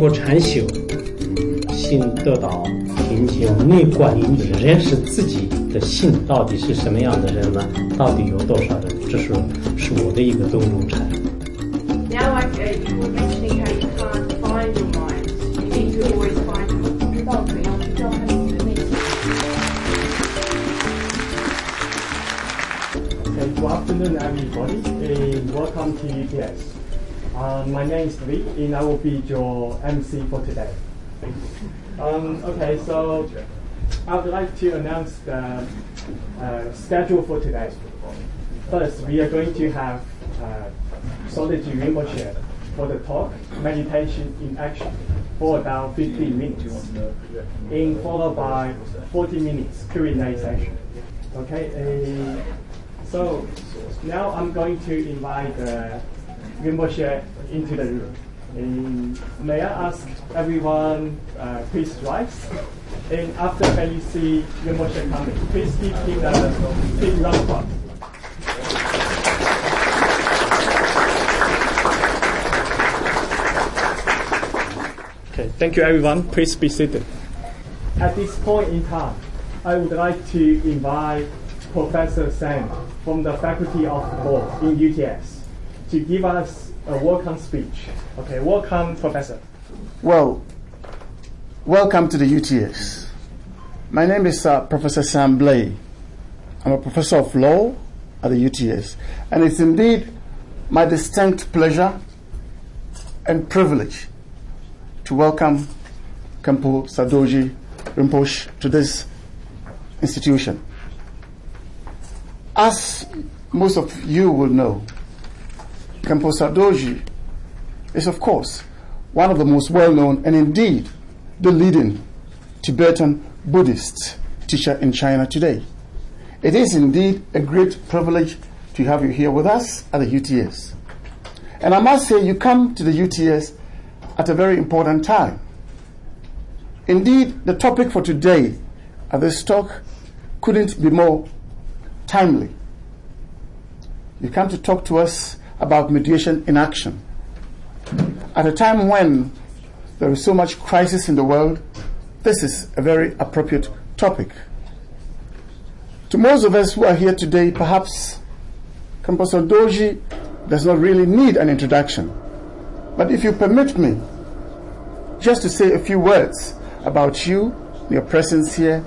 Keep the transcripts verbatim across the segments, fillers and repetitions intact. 通过禅修，心得到平静，内观认识自己的心到底是什么样的人呢？到底有多少人？这是是我的一个洞中禅。Now I get you were mentioning how you can't find your mind. You need to always find your mind. 知道怎样去照看你的内心。Okay, good afternoon, everybody, and welcome to U T S. Uh, my name is Lee, and I will be your M C for today. Um, okay, so I would like to announce the uh, schedule for today. First, we are going to have uh, Sodargye Rinpoche for the talk, Meditation in Action, for about fifteen minutes, and followed by forty minutes Q and A session. Okay, uh, so now I'm going to invite the uh, Wimbushet into the room. And may I ask everyone, uh, please rise. And after that you see Wimbushet coming, please give him a big round of applause. Okay, thank you everyone. Please be seated. At this point in time, I would like to invite Professor Sam from the Faculty of Law in U T S. To give us a welcome speech. Okay, welcome, Professor. Well, welcome to the U T S. My name is uh, Professor Sam Blay. I'm a professor of law at the U T S, and it's indeed my distinct pleasure and privilege to welcome Kampo Sadoji Rinpoche to this institution. As most of you will know, Khenpo Sodargye is, of course, one of the most well-known and indeed the leading Tibetan Buddhist teacher in China today. It is indeed a great privilege to have you here with us at the U T S. And I must say, you come to the U T S at a very important time. Indeed, the topic for today at this talk couldn't be more timely. You come to talk to us about meditation in action. At a time when there is so much crisis in the world, this is a very appropriate topic. To most of us who are here today, perhaps Khenpo Sodargye does not really need an introduction. But if you permit me, just to say a few words about you, your presence here,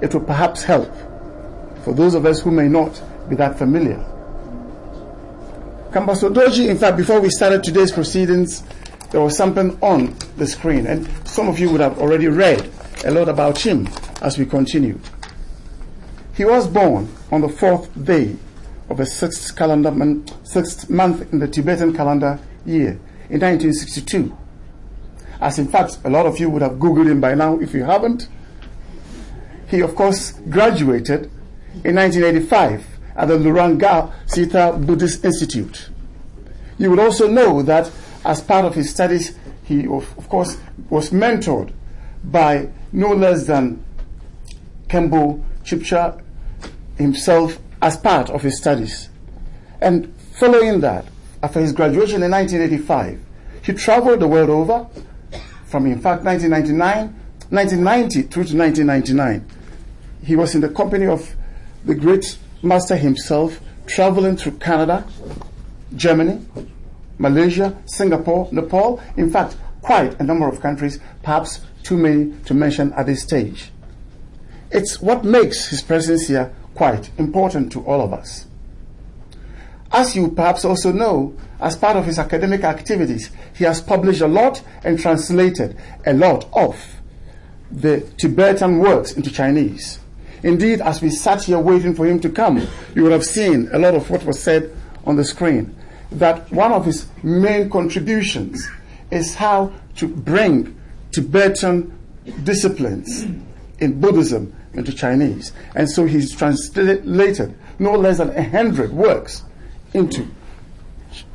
it will perhaps help for those of us who may not be that familiar. Khenpo Sodargye, in fact, before we started today's proceedings, there was something on the screen, and some of you would have already read a lot about him as we continue. He was born on the fourth day of the sixth, calendar man, sixth month in the Tibetan calendar year in nineteen sixty-two. As in fact, a lot of you would have Googled him by now if you haven't. He, of course, graduated in nineteen eighty-five. At the Luranga Sita Buddhist Institute. You would also know that as part of his studies, he of, of course was mentored by no less than Kembo Chipcha himself as part of his studies. And following that, after his graduation in nineteen eighty-five, he traveled the world over from, in fact, nineteen ninety-nine through to nineteen ninety-nine. He was in the company of the great Master himself, traveling through Canada, Germany, Malaysia, Singapore, Nepal, in fact, quite a number of countries, perhaps too many to mention at this stage. It's what makes his presence here quite important to all of us. As you perhaps also know, as part of his academic activities, he has published a lot and translated a lot of the Tibetan works into Chinese. Indeed, as we sat here waiting for him to come, you would have seen a lot of what was said on the screen, that one of his main contributions is how to bring Tibetan disciplines in Buddhism into Chinese. And so he's translated no less than a hundred works into,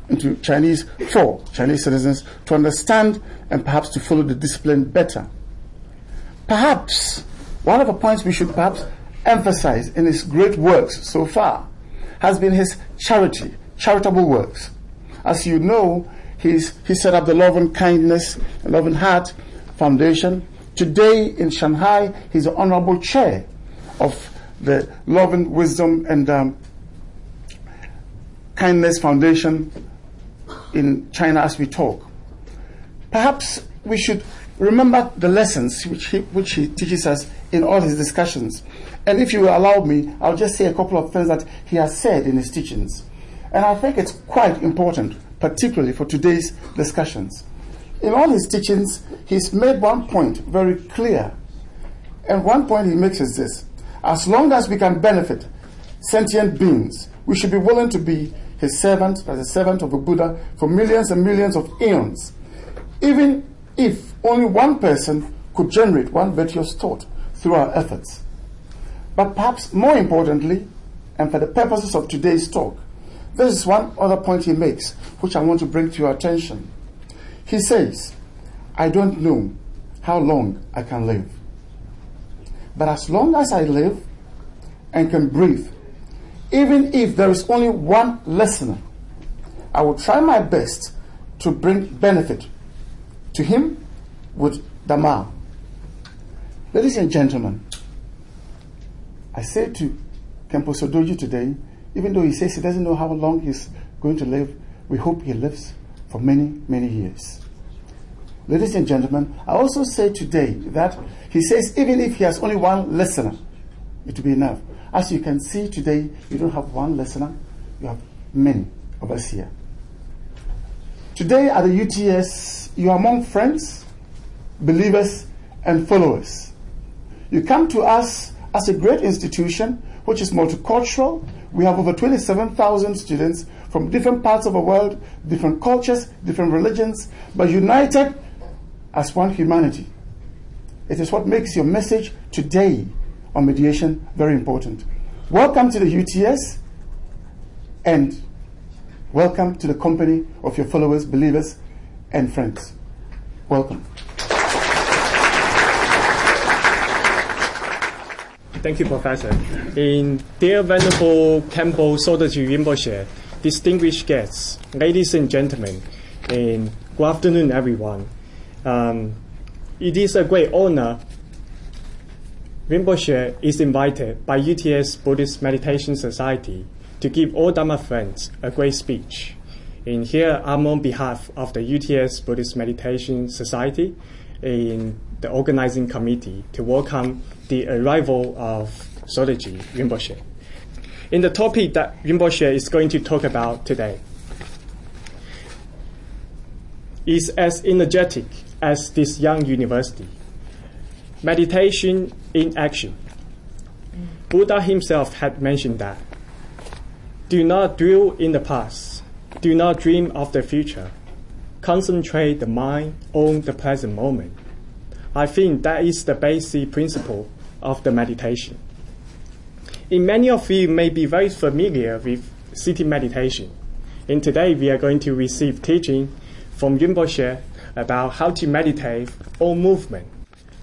into Chinese for Chinese citizens to understand and perhaps to follow the discipline better. Perhaps one of the points we should perhaps emphasize in his great works so far has been his charity, charitable works. As you know, He's, he set up the Love and Kindness, Love and Heart Foundation. Today in Shanghai, he's the Honorable Chair of the Love and Wisdom and um, Kindness Foundation in China as we talk. Perhaps we should remember the lessons which he, which he teaches us in all his discussions. And if you will allow me, I'll just say a couple of things that he has said in his teachings. And I think it's quite important, particularly for today's discussions. In all his teachings, he's made one point very clear. And one point he makes is this: as long as we can benefit sentient beings, we should be willing to be his servant, as a servant of the Buddha, for millions and millions of eons, even if only one person could generate one virtuous thought through our efforts. But perhaps more importantly, and for the purposes of today's talk, there is one other point he makes, which I want to bring to your attention. He says, I don't know how long I can live, but as long as I live and can breathe, even if there is only one listener, I will try my best to bring benefit to him with Dhamma. Ladies and gentlemen, I say to Khenpo Sodargye today, even though he says he doesn't know how long he's going to live, we hope he lives for many, many years. Ladies and gentlemen, I also say today that he says even if he has only one listener, it will be enough. As you can see today, you don't have one listener, you have many of us here. Today at the U T S, you are among friends, believers, and followers. You come to us as a great institution which is multicultural. We have over twenty-seven thousand students from different parts of the world, different cultures, different religions, but united as one humanity. It is what makes your message today on mediation very important. Welcome to the U T S, and welcome to the company of your followers, believers, and friends. Welcome. Thank you, Professor. In dear Venerable Kampo Sadoji Rinpoche, distinguished guests, ladies and gentlemen, and good afternoon, everyone. Um, it is a great honor Rinpoche is invited by U T S Buddhist Meditation Society to give all Dharma friends a great speech. And here I'm on behalf of the U T S Buddhist Meditation Society and the organizing committee to welcome the arrival of Sodargye Rinpoche. In the topic that Rinpoche is going to talk about today is as energetic as this young university. Meditation in action. Buddha himself had mentioned that. Do not dwell in the past. Do not dream of the future. Concentrate the mind on the present moment. I think that is the basic principle of the meditation. In many of you may be very familiar with sitting meditation, and today we are going to receive teaching from Yinpoche about how to meditate on movement.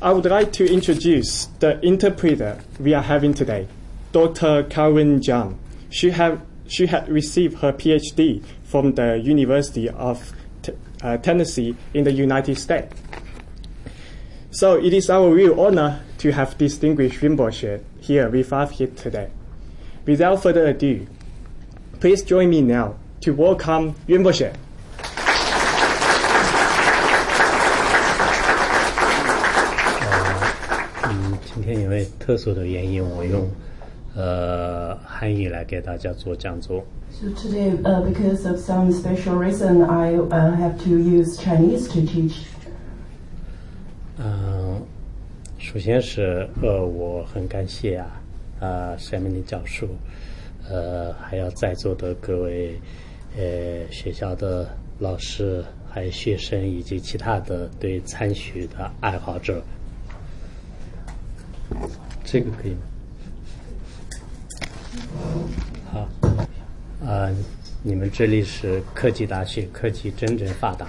I would like to introduce the interpreter we are having today, Doctor Karen Zhang. She had she had received her PhD from the University of T- uh, Tennessee in the United States. So it is our real honor to have distinguished Wimbushet here with us here today. Without further ado, please join me now to welcome Wimbushet. So today, uh, because of some special reason, I uh, have to use Chinese to teach. 嗯，首先是呃，我很感谢啊，啊，Sam的讲述，呃，还有在座的各位，呃，学校的老师，还有学生以及其他的对参学的爱好者。这个可以吗？好，啊、呃，你们这里是科技大学，科技真正发达。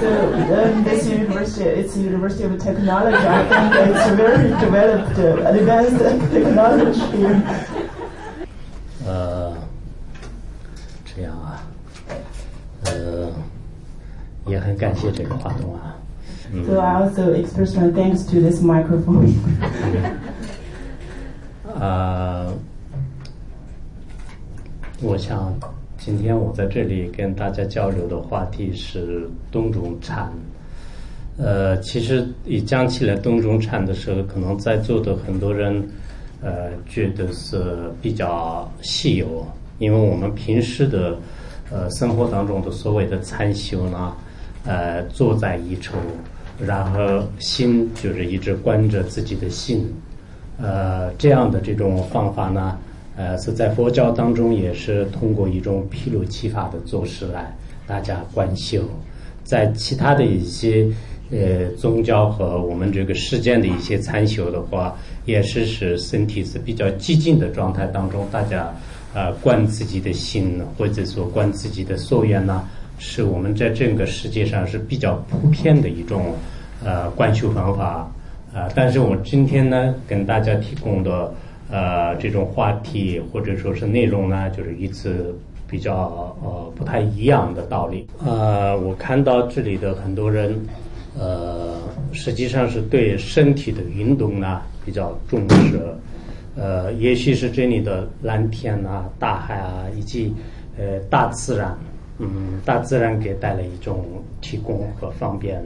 So um, this university, it's a university of technology. I think it's very developed, uh, advanced technology here. 呃，这样啊，呃， So I also express my thanks to this microphone. uh, 我想, 今天我在这里跟大家交流的话题是东种禅。 呃, 其实一讲起来东种禅的时候, 可能在座的很多人, 呃, 觉得是比较稀有, 因为我们平时的, 呃, 生活当中的所谓的禅修呢, 呃, 坐在一处, 然后心就是一直观着自己的心。 呃, 这样的这种方法呢, 呃, 是在佛教当中也是通过一种披露启发的做事来 大家观修。 在其他的一些 呃, 宗教和我们这个世间的一些禅修的话, 也是使身体是比较寂静的状态当中, 大家, 呃, 观自己的心, 或者说观自己的所缘呢, 是我们在整个世界上是比较普遍的一种 呃, 观修方法。 呃, 但是我今天呢, 跟大家提供的 呃, 这种话题或者说是内容呢, 就是一次比较 呃, 不太一样的道理。 呃, 我看到这里的很多人, 呃, 实际上是对身体的运动呢, 比较重视。 呃, 也许是这里的蓝天啊, 大海啊, 以及, 呃, 大自然, 嗯, 大自然给带来一种提供和方便。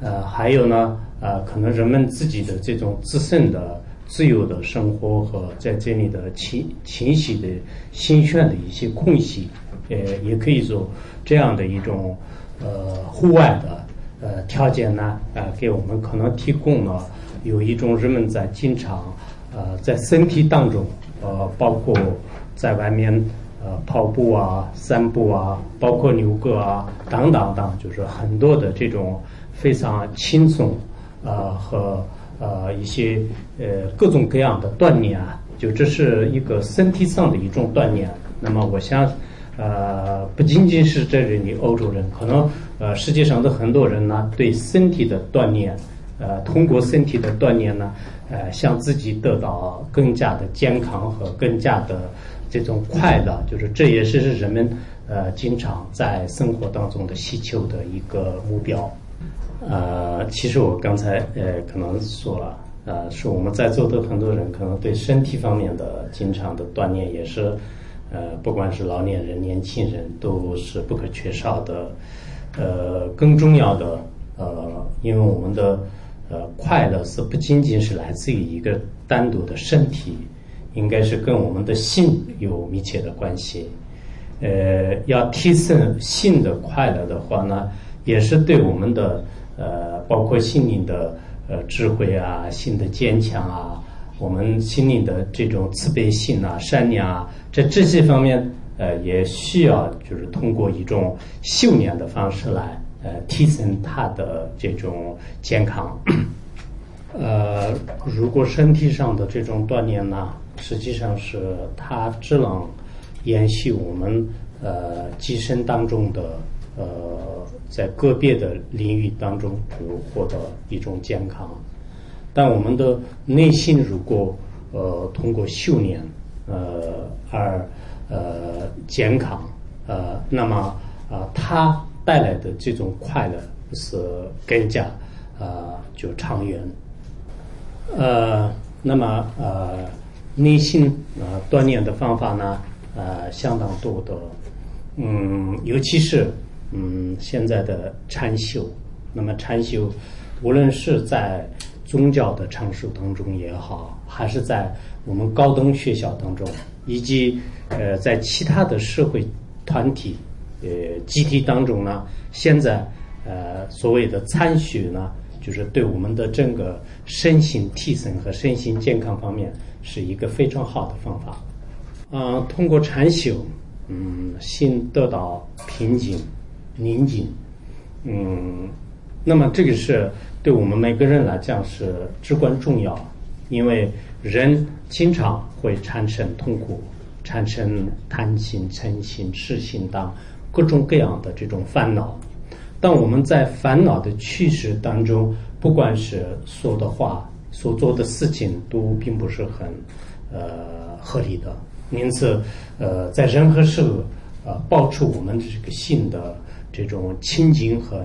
呃, 还有呢, 呃, 可能人们自己的这种自身的 自由的生活和在这里的情绪的心弦的一些空隙， 呃, 也可以说这样的一种 呃, 户外的 呃, 条件呢, 呃, 给我们可能提供了 有一种人们在经常 呃, 在身体当中 呃, 包括在外面 呃, 跑步啊, 散步啊, 包括牛歌啊, 等等等, 就是很多的这种非常轻松 呃, 和 呃, 一些, 呃, 各种各样的锻炼啊, 就这是一个身体上的一种锻炼。 那么我想, 呃, 不仅仅是这里欧洲人, 可能, 呃, 世界上的很多人呢, 对身体的锻炼, 呃, 通过身体的锻炼呢, 呃, 让自己得到更加的健康和更加的这种快乐, 就是这也是人们, 呃, 经常在生活当中的需求的一个目标。 呃, 其实我刚才, 呃, 可能说了, 呃, 是我们在座的很多人, 可能对身体方面的经常的锻炼也是, 呃, 不管是老年人, 年轻人, 都是不可缺少的。 呃, 更重要的, 呃, 因为我们的, 呃, 快乐是不仅仅是来自于一个单独的身体, 应该是跟我们的心有密切的关系。 呃, 要提升心的快乐的话呢, 也是对我们的 呃, 包括心灵的呃智慧啊, 心的坚强啊, 我们心灵的这种慈悲心啊, 善良啊, 在这些方面, 呃, 也需要就是通过一种修炼的方式来, 呃, 提升它的这种健康。 呃, 如果身体上的这种锻炼呢, 实际上是它只能延续我们, 呃, 自身当中的 呃, 在个别的领域当中获得一种健康。 但我们的内心如果, 呃, 通过修炼, 呃, 而, 呃, 健康, 呃, 那么, 呃, 它带来的这种快乐是更加, 呃, 就长远。 呃, 那么, 呃, 内心, 呃, 锻炼的方法呢, 呃, 相当多的, 嗯, 尤其是 嗯, 现在的禅修, 那么禅修, 无论是在宗教的禅修当中也好, 还是在我们高等学校当中, 以及, 呃, 在其他的社会团体, 呃, 集体当中呢, 现在, 呃, 所谓的禅修呢, 就是对我们的整个身心提升和身心健康方面, 是一个非常好的方法。 呃, 通过禅修, 嗯, 心得到平静, 宁静。 嗯, 那么这个是对我们每个人来讲是至关重要， 因为人经常会产生痛苦， 产生贪心、 嗔心、 痴心 等 各种各样的这种烦恼。 当我们在烦恼的趋势当中， 不管是说的话、 所做的事情， 都并不是很 呃, 合理的。 因此 呃, 在任何时候 呃, 保持我们这个心的这种亲近和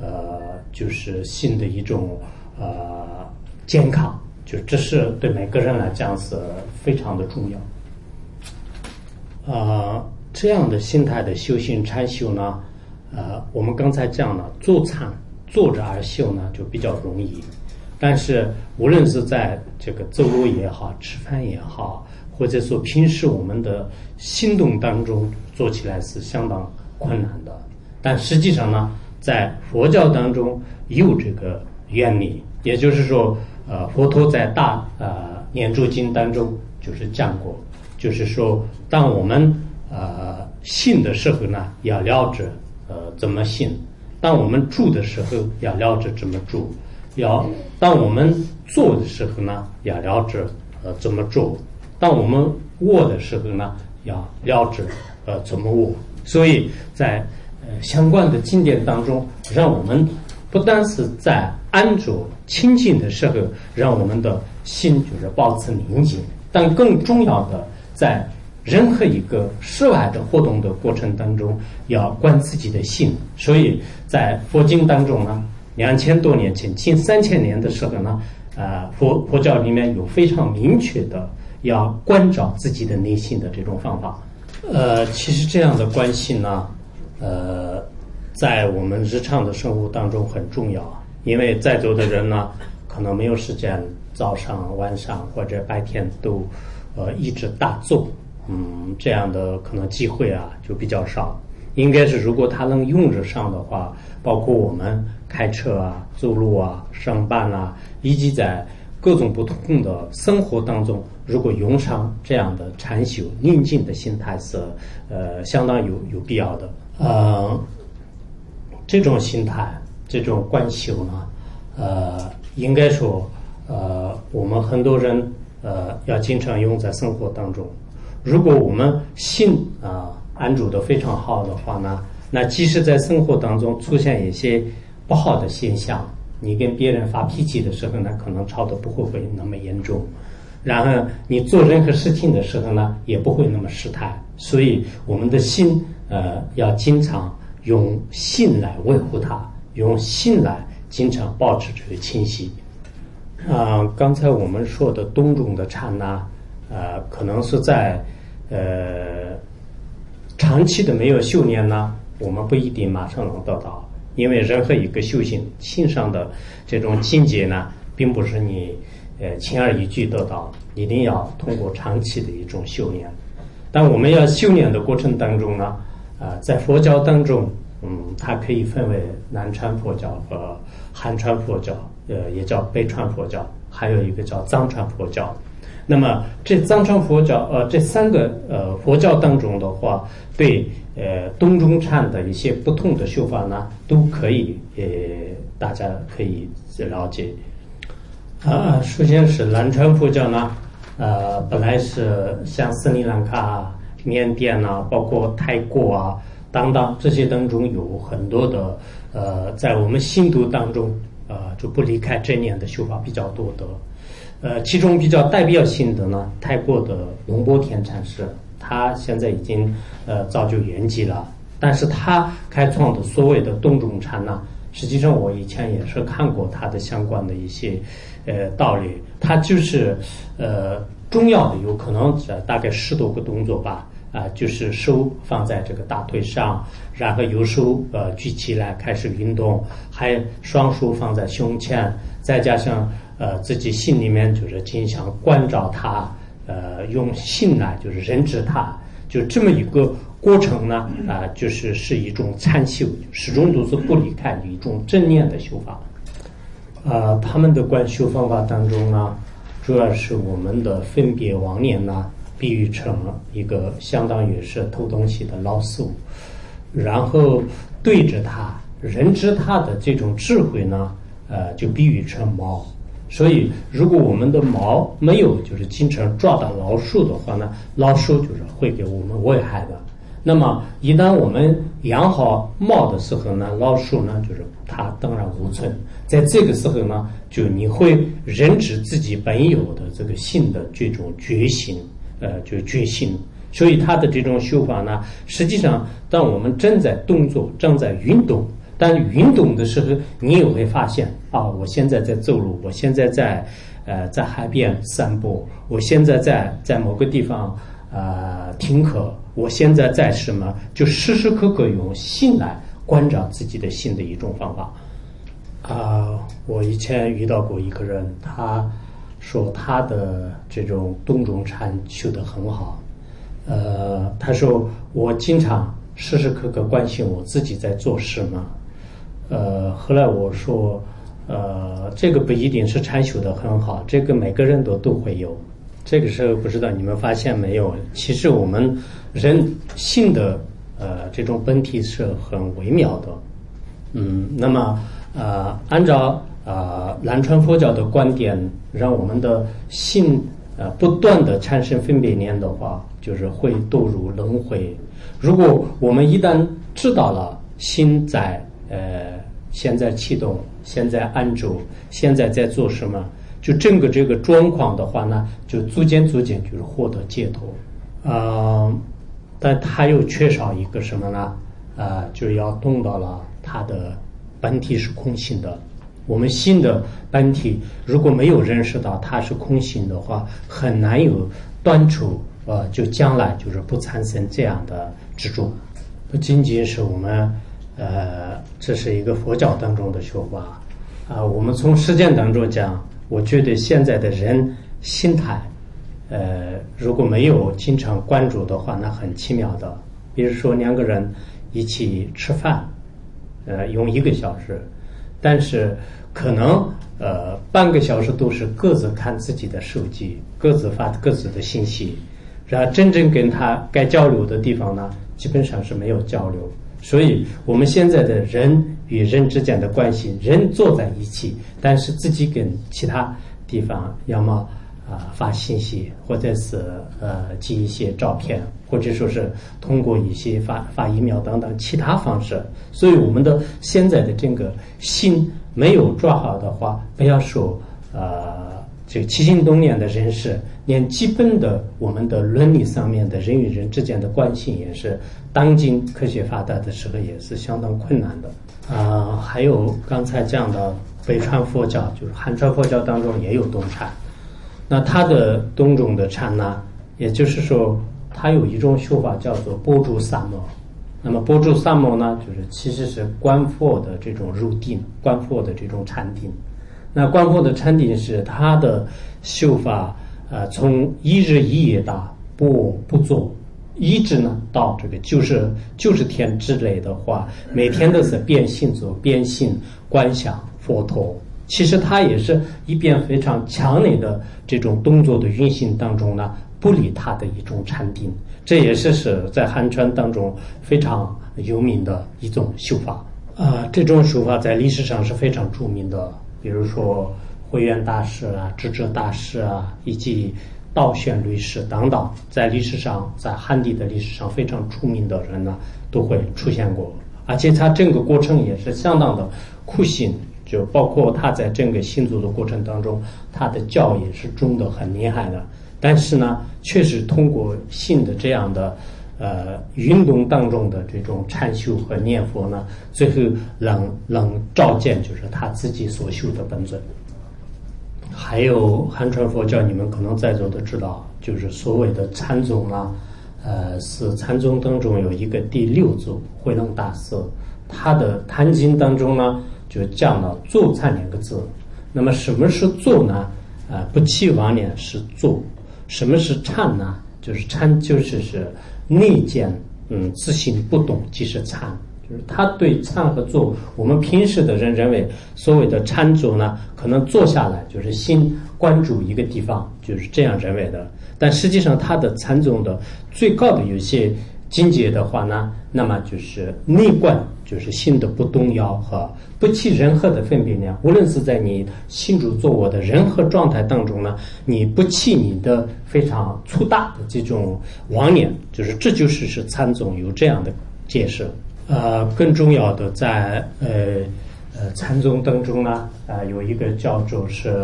呃就是心的一种呃健康，就这是对每个人来讲是非常的重要。呃，这样的心态的修行禅修呢，呃，我们刚才讲了，坐禅坐着而修呢就比较容易，但是无论是在这个走路也好，吃饭也好，或者说平时我们的行动当中做起来是相当困难的。但实际上呢，在佛教当中有这个原理，也就是说，呃，佛陀在大呃念珠经当中就是讲过，就是说，当我们呃信的时候呢，要了解呃怎么信；当我们住的时候，要了解怎么住；要当我们做的时候呢，要了解呃怎么做。当我们握的时候呢，要了解呃怎么握。所以在呃相关的经典当中，让我们不单是在安住清净的时候，让我们的心就是保持宁静，但更重要的，在任何一个室外的活动的过程当中，要观自己的心。所以在佛经当中呢，两千多年前，近三千年的时候呢，呃佛佛教里面有非常明确的。要关照自己的内心的这种方法，呃，其实这样的关系呢，呃，在我们日常的生活当中很重要。因为在座的人呢，可能没有时间早上、晚上或者白天都，呃，一直打坐，嗯，这样的可能机会啊就比较少。应该是如果他能用得上的话，包括我们开车啊、走路啊、上班啊，以及在各种不同的生活当中，如果用上这样的禅修宁静的心态是，呃，相当有有必要的。呃，这种心态，这种观修呢，呃，应该说，呃，我们很多人呃要经常用在生活当中。如果我们心啊、呃、安住的非常好的话呢，那即使在生活当中出现一些不好的现象。你跟别人发脾气的时候呢，可能吵得不会那么严重，然后你做任何事情的时候呢，也不会那么失态。所以我们的心，呃，要经常用心来维护它，用心来经常保持这个清晰。啊、呃，刚才我们说的东中的禅呢，呃，可能是在呃长期的没有修炼呢，我们不一定马上能得到。因为任何一个修行心上的这种境界呢，并不是你呃轻而易举得到，一定要通过长期的一种修炼。但我们要修炼的过程当中呢，呃，在佛教当中，嗯，它可以分为南传佛教和汉传佛教，呃，也叫北传佛教，还有一个叫藏传佛教。那么这藏传佛教，呃，这三个呃佛教当中的话，对呃东中禅的一些不同的修法呢，都可以呃大家可以了解。啊、呃，首先是南传佛教呢，呃，本来是像斯里兰卡、缅甸啊，包括泰国啊、当当这些当中有很多的呃，在我们信徒当中，呃，就不离开正念的修法比较多的。呃，其中比较代表性的呢，泰国的龙波天禅师，他现在已经呃早就圆寂了。但是他开创的所谓的东中禅呢，实际上我以前也是看过他的相关的一些呃道理。他就是呃中药的有可能大概十多个动作吧，啊、呃，就是手放在这个大腿上，然后右手呃举起来开始运动，还双手放在胸前，再加上。呃，自己心里面就是经常关照它，呃，用心来就是认知它，就这么一个过程呢，啊、呃，就是是一种禅修，始终都是不离开一种正念的修法。呃，他们的观修方法当中呢，主要是我们的分别妄念呢，比喻成一个相当于是偷东西的老鼠，然后对着它认知它的这种智慧呢，呃，就比喻成猫。所以如果我们的毛没有就是经常抓到老鼠的话呢，老鼠就是会给我们危害的。那么一旦我们养好猫的时候呢，老鼠呢就是它荡然无存。在这个时候呢，就你会认知自己本有的这个性的这种觉醒，呃，就觉醒。所以他的这种修法呢，实际上当我们正在动作、正在运动，但运动的时候，你也会发现啊，我现在在走路，我现在在呃在海边散步，我现在在在某个地方呃停课，我现在在什么，就时时刻刻用心来观察自己的心的一种方法。啊、呃，我以前遇到过一个人，他说他的这种洞中禅修得很好，呃，他说我经常时时刻刻关心我自己在做什么，呃，后来我说，呃，这个不一定是禅修得很好，这个每个人都都会有。这个时候不知道你们发现没有，其实我们人性的呃这种本体是很微妙的，嗯，那么呃按照呃南传佛教的观点，让我们的性呃不断的产生分别念的话，就是会堕入轮回。如果我们一旦知道了心在呃现在气动，现在安住，现在在做什么，就整个这个状况的话呢，就逐渐逐渐就是获得解脱啊。但他又缺少一个什么呢？呃，就要动到了他的本体是空性的。我们心的本体如果没有认识到它是空性的话，很难有断除，呃，就将来就是不产生这样的执着。不仅仅是我们，呃，这是一个佛教当中的说法啊、呃。我们从实践当中讲，我觉得现在的人心态。呃，如果没有经常关注的话，那很奇妙的。比如说两个人一起吃饭，呃，用一个小时，但是可能呃半个小时都是各自看自己的手机，各自发各自的信息，然后真正跟他该交流的地方呢，基本上是没有交流。所以我们现在的人与人之间的关系，人坐在一起，但是自己跟其他地方要么。啊、呃，发信息，或者是呃寄一些照片，或者说是通过一些发发 email 等等其他方式。所以我们的现在的这个心没有抓好的话，不要说呃这起心动念的人士，连基本的我们的伦理上面的人与人之间的关系，也是当今科学发达的时候也是相当困难的。啊、呃，还有刚才讲的北传佛教，就是汉传佛教当中也有洞禅。那他的洞中的禅呢，也就是说，他有一种修法叫做般若三昧。那么般若三昧呢，就是其实是观佛的这种入定，观佛的这种禅定。那观佛的禅定是他的修法，呃，从一日一夜打不不做，一直呢到这个九十九十天之类的话，每天都是变性做变性观想佛陀。其实它也是一边非常强烈的这种动作的运行当中呢，不离它的一种禅定，这也是是在汉传当中非常有名的一种修法啊、呃。这种修法在历史上是非常著名的，比如说慧远大师啊、智者大师啊，以及道玄律师等等，在历史上在汉地的历史上非常出名的人呢，都会出现过。而且它整个过程也是相当的苦行。就包括他在整个信徒的过程当中，他的教也是中的很厉害的。但是呢，确实通过信的这样的呃运动当中的这种禅修和念佛呢，最后能能照见就是他自己所修的本尊。还有汉传佛教，你们可能在座的知道，就是所谓的禅宗啦、啊，呃，是禅宗当中有一个第六祖慧能大师，他的《坛经》当中呢。就讲了坐禅两个字，那么什么是坐呢？啊、呃，不欺妄念是坐。什么是禅呢？就是禅，就是是内见，嗯，自性不动即是禅。就是他对禅和坐，我们平时的人认为所谓的禅坐呢，可能坐下来就是心关注一个地方，就是这样认为的。但实际上，他的禅宗的最高的有些境界的话呢，那么就是内观。就是心的不动摇和不起任何的分别念，无论是在你心主做我的任何状态当中呢，你不起你的非常粗大的这种妄念，就是这就是是禅宗有这样的解释。呃，更重要的在呃呃禅宗当中呢，呃有一个叫做是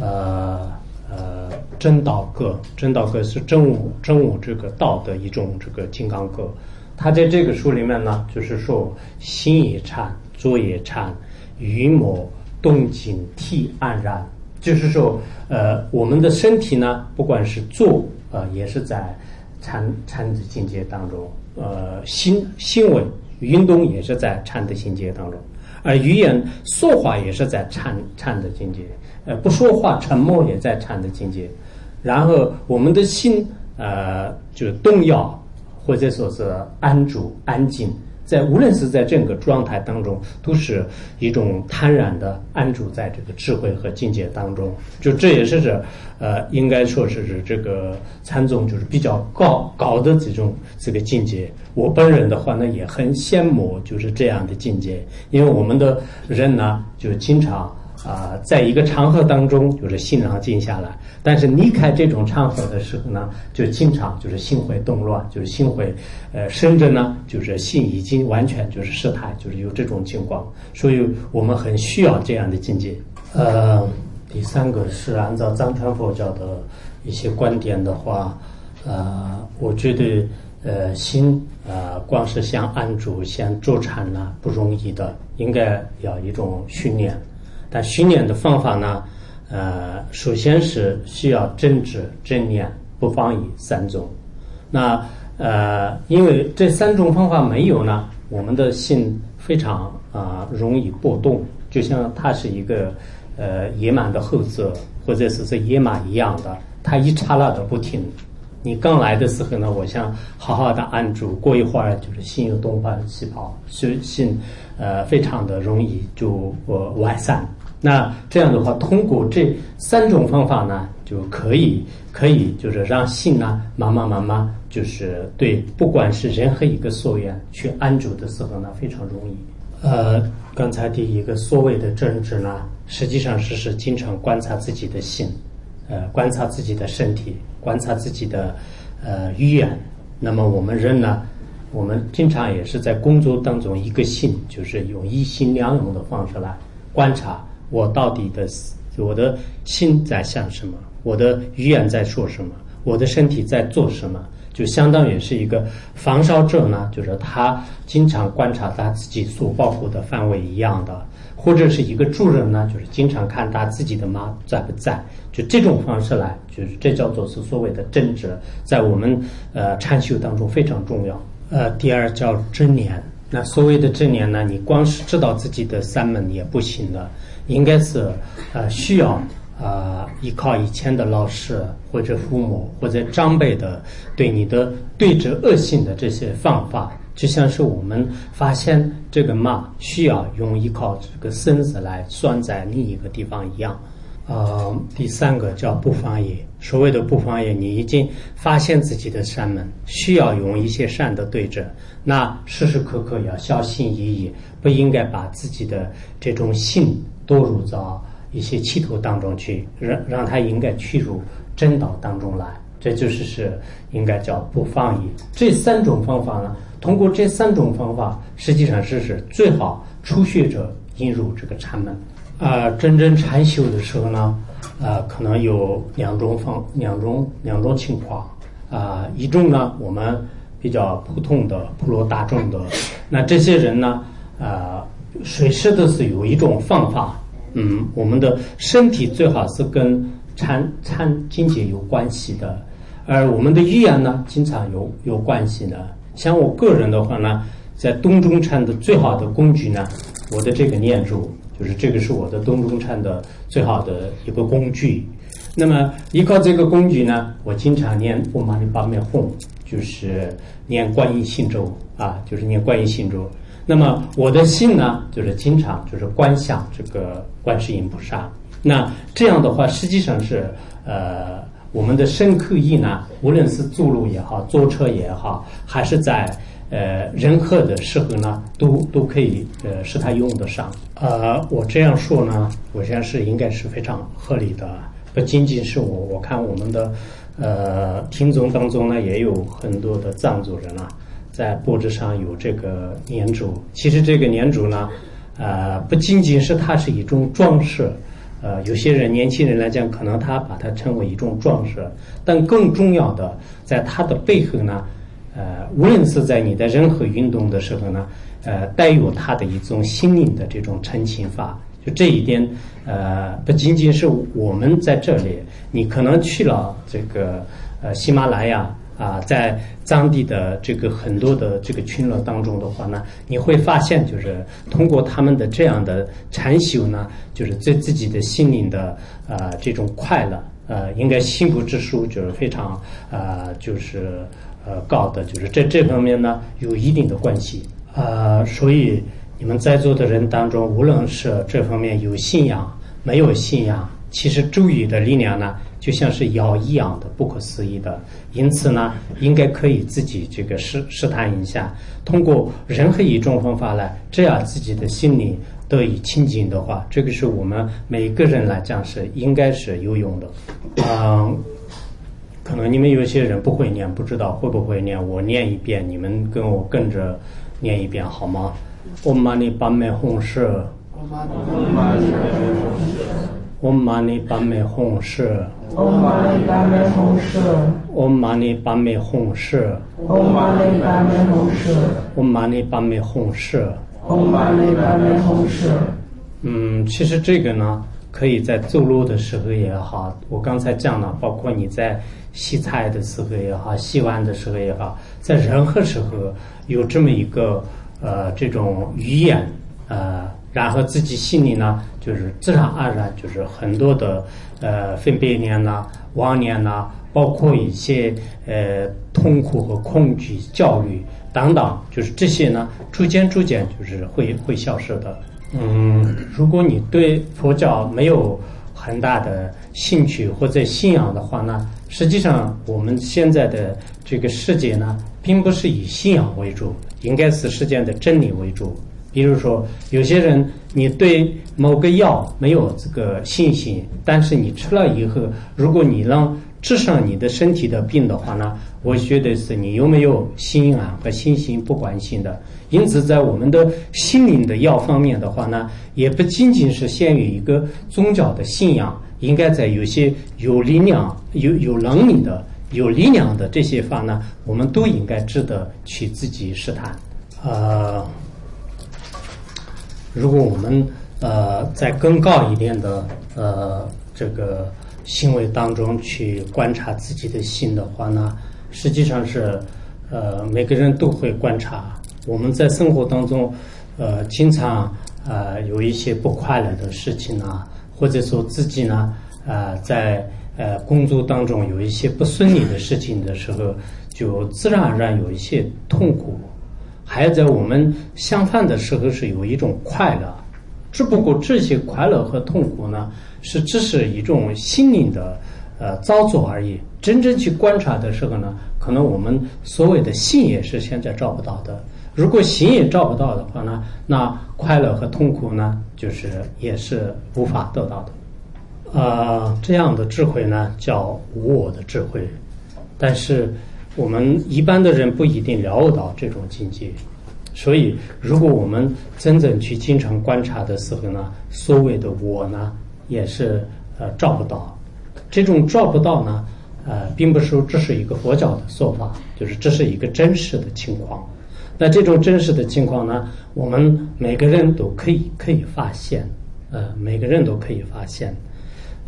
呃呃真道课，真道课是真武真武这个道的一种这个金刚课。他在这个书里面呢，就是说心也禅，坐也禅，云某动静体安然，就是说呃我们的身体呢，不管是坐呃也是在禅禅的境界当中，呃心心闻运动也是在禅的境界当中。而语言说话也是在禅禅的境界，呃，不说话沉默也在禅的境界。然后我们的心，呃，就是动摇或者说是安住、安静，在无论是在整个状态当中，都是一种坦然的安住在这个智慧和境界当中。就这也是是，呃，应该说是是这个禅宗就是比较高高的这种这个境界。我本人的话呢，也很羡慕就是这样的境界，因为我们的人呢，就经常啊、呃，在一个场合当中就是心常静下来，但是离开这种场合的时候呢，就经常就是心会动乱，就是心会呃，甚至呢就是心已经完全就是失态，就是有这种情况，所以我们很需要这样的境界。呃，第三个是按照藏传佛教的一些观点的话，呃，我觉得呃心呃光是想安住、想坐禅呢不容易的，应该要一种训练。但训练的方法呢，呃，首先是需要正知、正念、不放逸三种。那呃，因为这三种方法没有呢，我们的心非常啊、呃、容易波动，就像它是一个呃野蛮的猴子或者是这野马一样的，它一刹那的不停。你刚来的时候呢，我想好好的安住，过一会儿就是心有东奔西跑，心呃非常的容易就呃完散。那这样的话，通过这三种方法呢，就可以可以就是让心呢慢慢慢慢就是对不管是任何一个所缘去安住的时候呢，非常容易。呃，刚才第一个所谓的正知呢，实际上是是经常观察自己的心，呃，观察自己的身体，观察自己的呃语言。那么我们人呢，我们经常也是在工作当中一个心，就是用一心两用的方式来观察我到底的我的心在想什么，我的语言在说什么，我的身体在做什么，就相当于是一个防烧者呢，就是他经常观察他自己所保护的范围一样的，或者是一个助人呢，就是经常看他自己的妈在不在，就这种方式来，就是这叫做是所谓的正知，在我们呃禅修当中非常重要。呃，第二叫正念。那所谓的正念呢，你光是知道自己的三门也不行的，应该是呃需要啊、呃、依靠以前的老师或者父母或者长辈的对你的对治恶性的这些方法。就像是我们发现这个嘛需要用依靠这个身子来拴在另一个地方一样。呃，第三个叫不放逸。所谓的不放逸，你已经发现自己的善门，需要用一些善的对治，那时时刻刻要小心翼翼，不应该把自己的这种心堕入到一些企图当中去，让让它应该去入真道当中来。这就是是应该叫不放逸。这三种方法呢，通过这三种方法，实际上是是最好初学者引入这个禅门。啊、呃，真正禅修的时候呢，啊、呃，可能有两种方两种两种情况。啊、呃，一种呢，我们比较普通的普罗大众的，那这些人呢，啊、呃，随时都是有一种方法。嗯，我们的身体最好是跟禅禅境界有关系的，而我们的语言呢，经常有有关系呢。像我个人的话呢，在东中禅的最好的工具呢，我的这个念珠，就是这个是我的东中禅的最好的一个工具。那么依靠这个工具呢，我经常念唵嘛呢叭咪吽，就是念观音心咒啊，就是念观音心咒。那么我的心呢，就是经常就是观想这个观世音菩萨。那这样的话，实际上是呃。我们的身口意呢，无论是走路也好，坐车也好，还是在呃任何的时候呢，都都可以呃使它用得上。呃，我这样说呢，我想是应该是非常合理的，不仅仅是我，我看我们的呃听众当中呢，也有很多的藏族人啊，在脖子上有这个念珠。其实这个念珠呢，呃，不仅仅是它是一种装饰。呃，有些人年轻人来讲，可能他把它称为一种装饰，但更重要的，在它的背后呢，呃，无论是在你的任何运动的时候呢，呃，带有它的一种心灵的这种澄清法。就这一点，呃，不仅仅是我们在这里，你可能去了这个呃喜马拉雅啊、呃，在藏地的这个很多的这个群落当中的话呢，你会发现，就是通过他们的这样的禅修呢，就是对自己的心灵的呃这种快乐，呃，应该幸福指数就是非常呃就是呃高的，就是在这方面呢有一定的关系啊、呃，所以。你们在座的人当中，无论是这方面有信仰，没有信仰，其实咒语的力量呢，就像是药一样的不可思议的。因此呢，应该可以自己这个试试探一下，通过任何一种方法来，这样自己的心理得以清净的话，这个是我们每个人来讲是应该是有用的。嗯，可能你们有些人不会念，不知道会不会念，我念一遍，你们跟我跟着念一遍好吗？唵嘛呢叭咪吽是，唵嘛呢叭咪吽是，唵嘛呢叭咪吽是，唵嘛呢叭咪吽是，唵嘛呢叭咪吽是，唵嘛呢叭咪吽是，唵嘛呢叭咪吽是。嗯，其实这个呢，可以在走路的时候也好，我刚才讲了，包括你在洗菜的时候也好，洗碗的时候也好，在任何时候有这么一个。呃，这种语言，呃，然后自己心里呢，就是自然而然，就是很多的呃分别念呐、妄念呐，包括一些呃痛苦和恐惧、焦虑等等，就是这些呢，逐渐逐渐就是会会消失的。嗯，如果你对佛教没有很大的兴趣或者信仰的话呢，实际上我们现在的这个世界呢，并不是以信仰为主。应该是世间的真理为主。比如说，有些人你对某个药没有这个信心，但是你吃了以后，如果你能治上你的身体的病的话呢，我觉得是你有没有心啊和信心不关心的。因此，在我们的心灵的药方面的话呢，也不仅仅是限于一个宗教的信仰，应该在有些有力量、有有能力的。有力量的这些法呢，我们都应该值得去自己试探。呃，如果我们呃在更高一点的呃这个行为当中去观察自己的心的话呢，实际上是呃每个人都会观察。我们在生活当中呃经常呃有一些不快乐的事情啊，或者说自己呢啊、呃、在。呃，工作当中有一些不顺利的事情的时候，就自然而然有一些痛苦。还在我们相反的时候是有一种快乐，只不过这些快乐和痛苦呢，是只是一种心灵的呃造作而已。真正去观察的时候呢，可能我们所谓的心也是现在找不到的。如果心也找不到的话呢，那快乐和痛苦呢，就是也是无法得到的。呃，这样的智慧呢，叫无我的智慧，但是我们一般的人不一定了悟到这种境界，所以如果我们真正去经常观察的时候呢，所谓的我呢，也是呃照不到，这种照不到呢，呃，并不是说这是一个佛教的说法，就是这是一个真实的情况。那这种真实的情况呢，我们每个人都可以可以发现，呃，每个人都可以发现。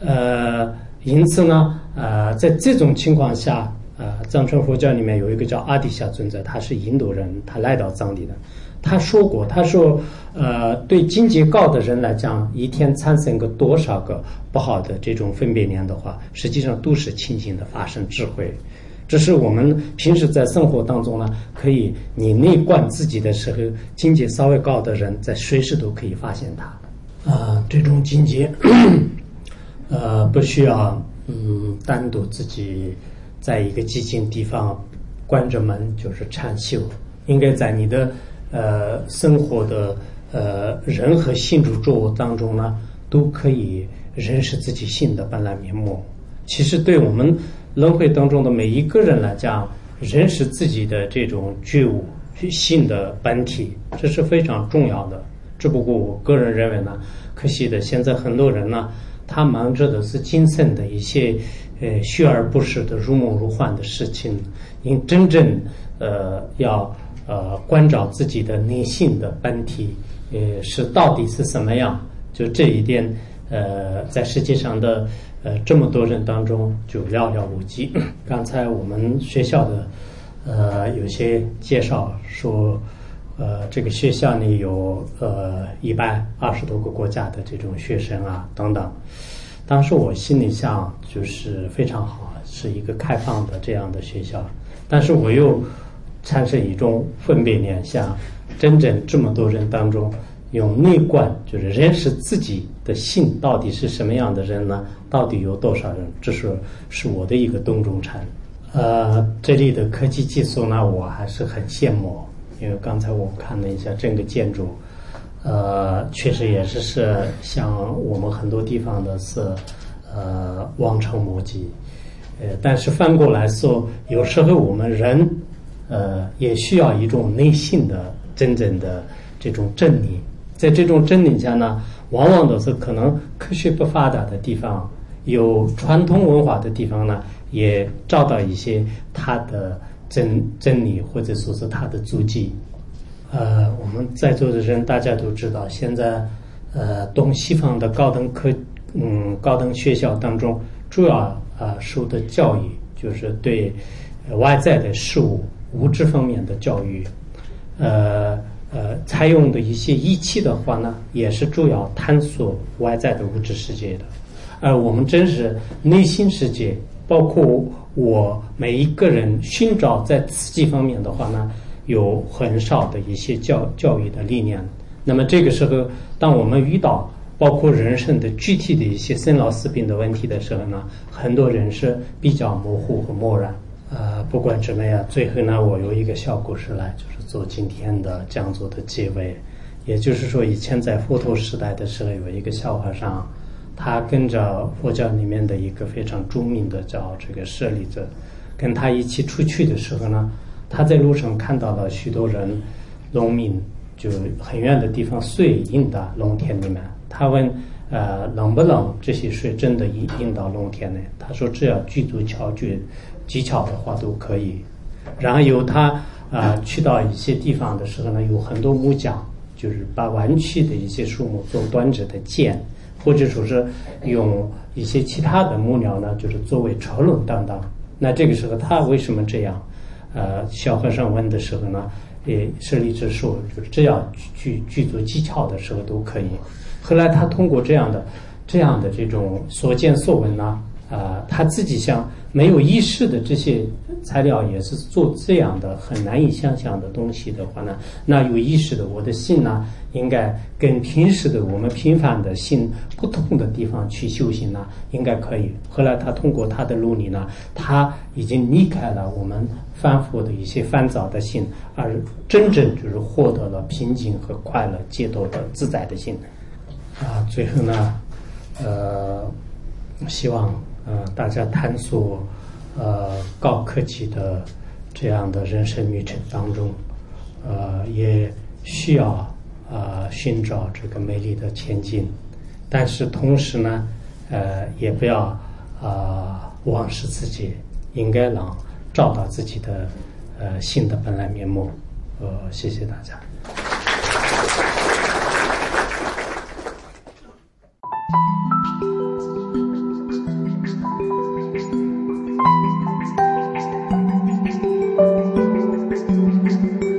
呃，因此呢，呃，在这种情况下，呃，藏传佛教里面有一个叫阿底峡尊者，他是印度人，他来到藏地的。他说过，他说，呃，对境界高的人来讲，一天产生个多少个不好的这种分别念的话，实际上都是清净的发生智慧。只是我们平时在生活当中呢，可以你内观自己的时候，境界稍微高的人，在随时都可以发现他。啊、呃，这种境界。呃，不需要嗯，单独自己在一个寂静地方关着门就是禅修，应该在你的呃生活的呃人和心主作当中呢，都可以认识自己心的本来面目。其实对我们轮回当中的每一个人来讲，认识自己的这种觉悟心的本体，这是非常重要的。只不过我个人认为呢，可惜的现在很多人呢。他忙着的是今生的一些呃虚而不实的如梦如幻的事情，应真正呃要呃关照自己的内心的本体，呃是到底是什么样？就这一点，呃，在世界上的呃这么多人当中就寥寥无几。刚才我们学校的呃有些介绍说，呃，这个学校里有呃一百二十多个国家的这种学生啊等等。当时我心里想，就是非常好，是一个开放的这样的学校。但是我又产生一种分别念想，真正这么多人当中，用内观就是认识自己的性到底是什么样的人呢？到底有多少人？这是是我的一个洞中禅。呃，这里的科技技术呢，我还是很羡慕。因为刚才我看了一下整个建筑，呃，确实也是是像我们很多地方的是呃望尘莫及，呃，但是反过来说，有时候我们人呃也需要一种内心的真正的这种真理，在这种真理下呢，往往都是可能科学不发达的地方，有传统文化的地方呢，也找到一些它的真真理或者说是它的足迹。呃，我们在座的人大家都知道，现在呃东西方的高等科嗯高等学校当中，主要啊、呃、受的教育就是对外在的事物物质方面的教育，呃呃采用的一些仪器的话呢，也是主要探索外在的物质世界的，而我们真实内心世界。包括我每一个人寻找在自己方面的话呢，有很少的一些教教育的理念。那么这个时候，当我们遇到包括人生的具体的一些生老死病的问题的时候呢，很多人是比较模糊和漠然。呃，不管怎么样，最后呢，我有一个小故事来，就是做今天的讲座的结尾。也就是说，以前在佛陀时代的时候，有一个小和尚。他跟着佛教里面的一个非常著名的叫这个舍利子，跟他一起出去的时候呢，他在路上看到了许多人农民就很远的地方水运到农田里面，他问呃能不能这些水真的运到农田呢？他说只要具足巧具技巧的话都可以。然后由他啊、呃、去到一些地方的时候呢，有很多木匠就是把弯曲的一些树木做端着的剑。或者说是用一些其他的木料呢，就是作为车轮担当。那这个时候他为什么这样？呃，小和尚问的时候呢，也舍利子说，就是这样具具足技巧的时候都可以。后来他通过这样的、这样的这种所见所闻呢，啊、呃，他自己像没有意识的这些材料也是做这样的很难以想象的东西的话呢，那有意识的我的心呢，应该跟平时的我们平凡的心不同的地方去修行呢，应该可以。后来他通过他的努力呢，他已经离开了我们凡夫的一些烦躁的心，而真正就是获得了平静和快乐、解脱的自在的心。啊，最后呢，呃，希望呃大家探索。呃，高科技的这样的人生旅程当中，呃，也需要呃寻找这个美丽的前景，但是同时呢，呃，也不要啊忘失自己，应该能找到自己的呃新的本来面目。呃，谢谢大家。Thank you.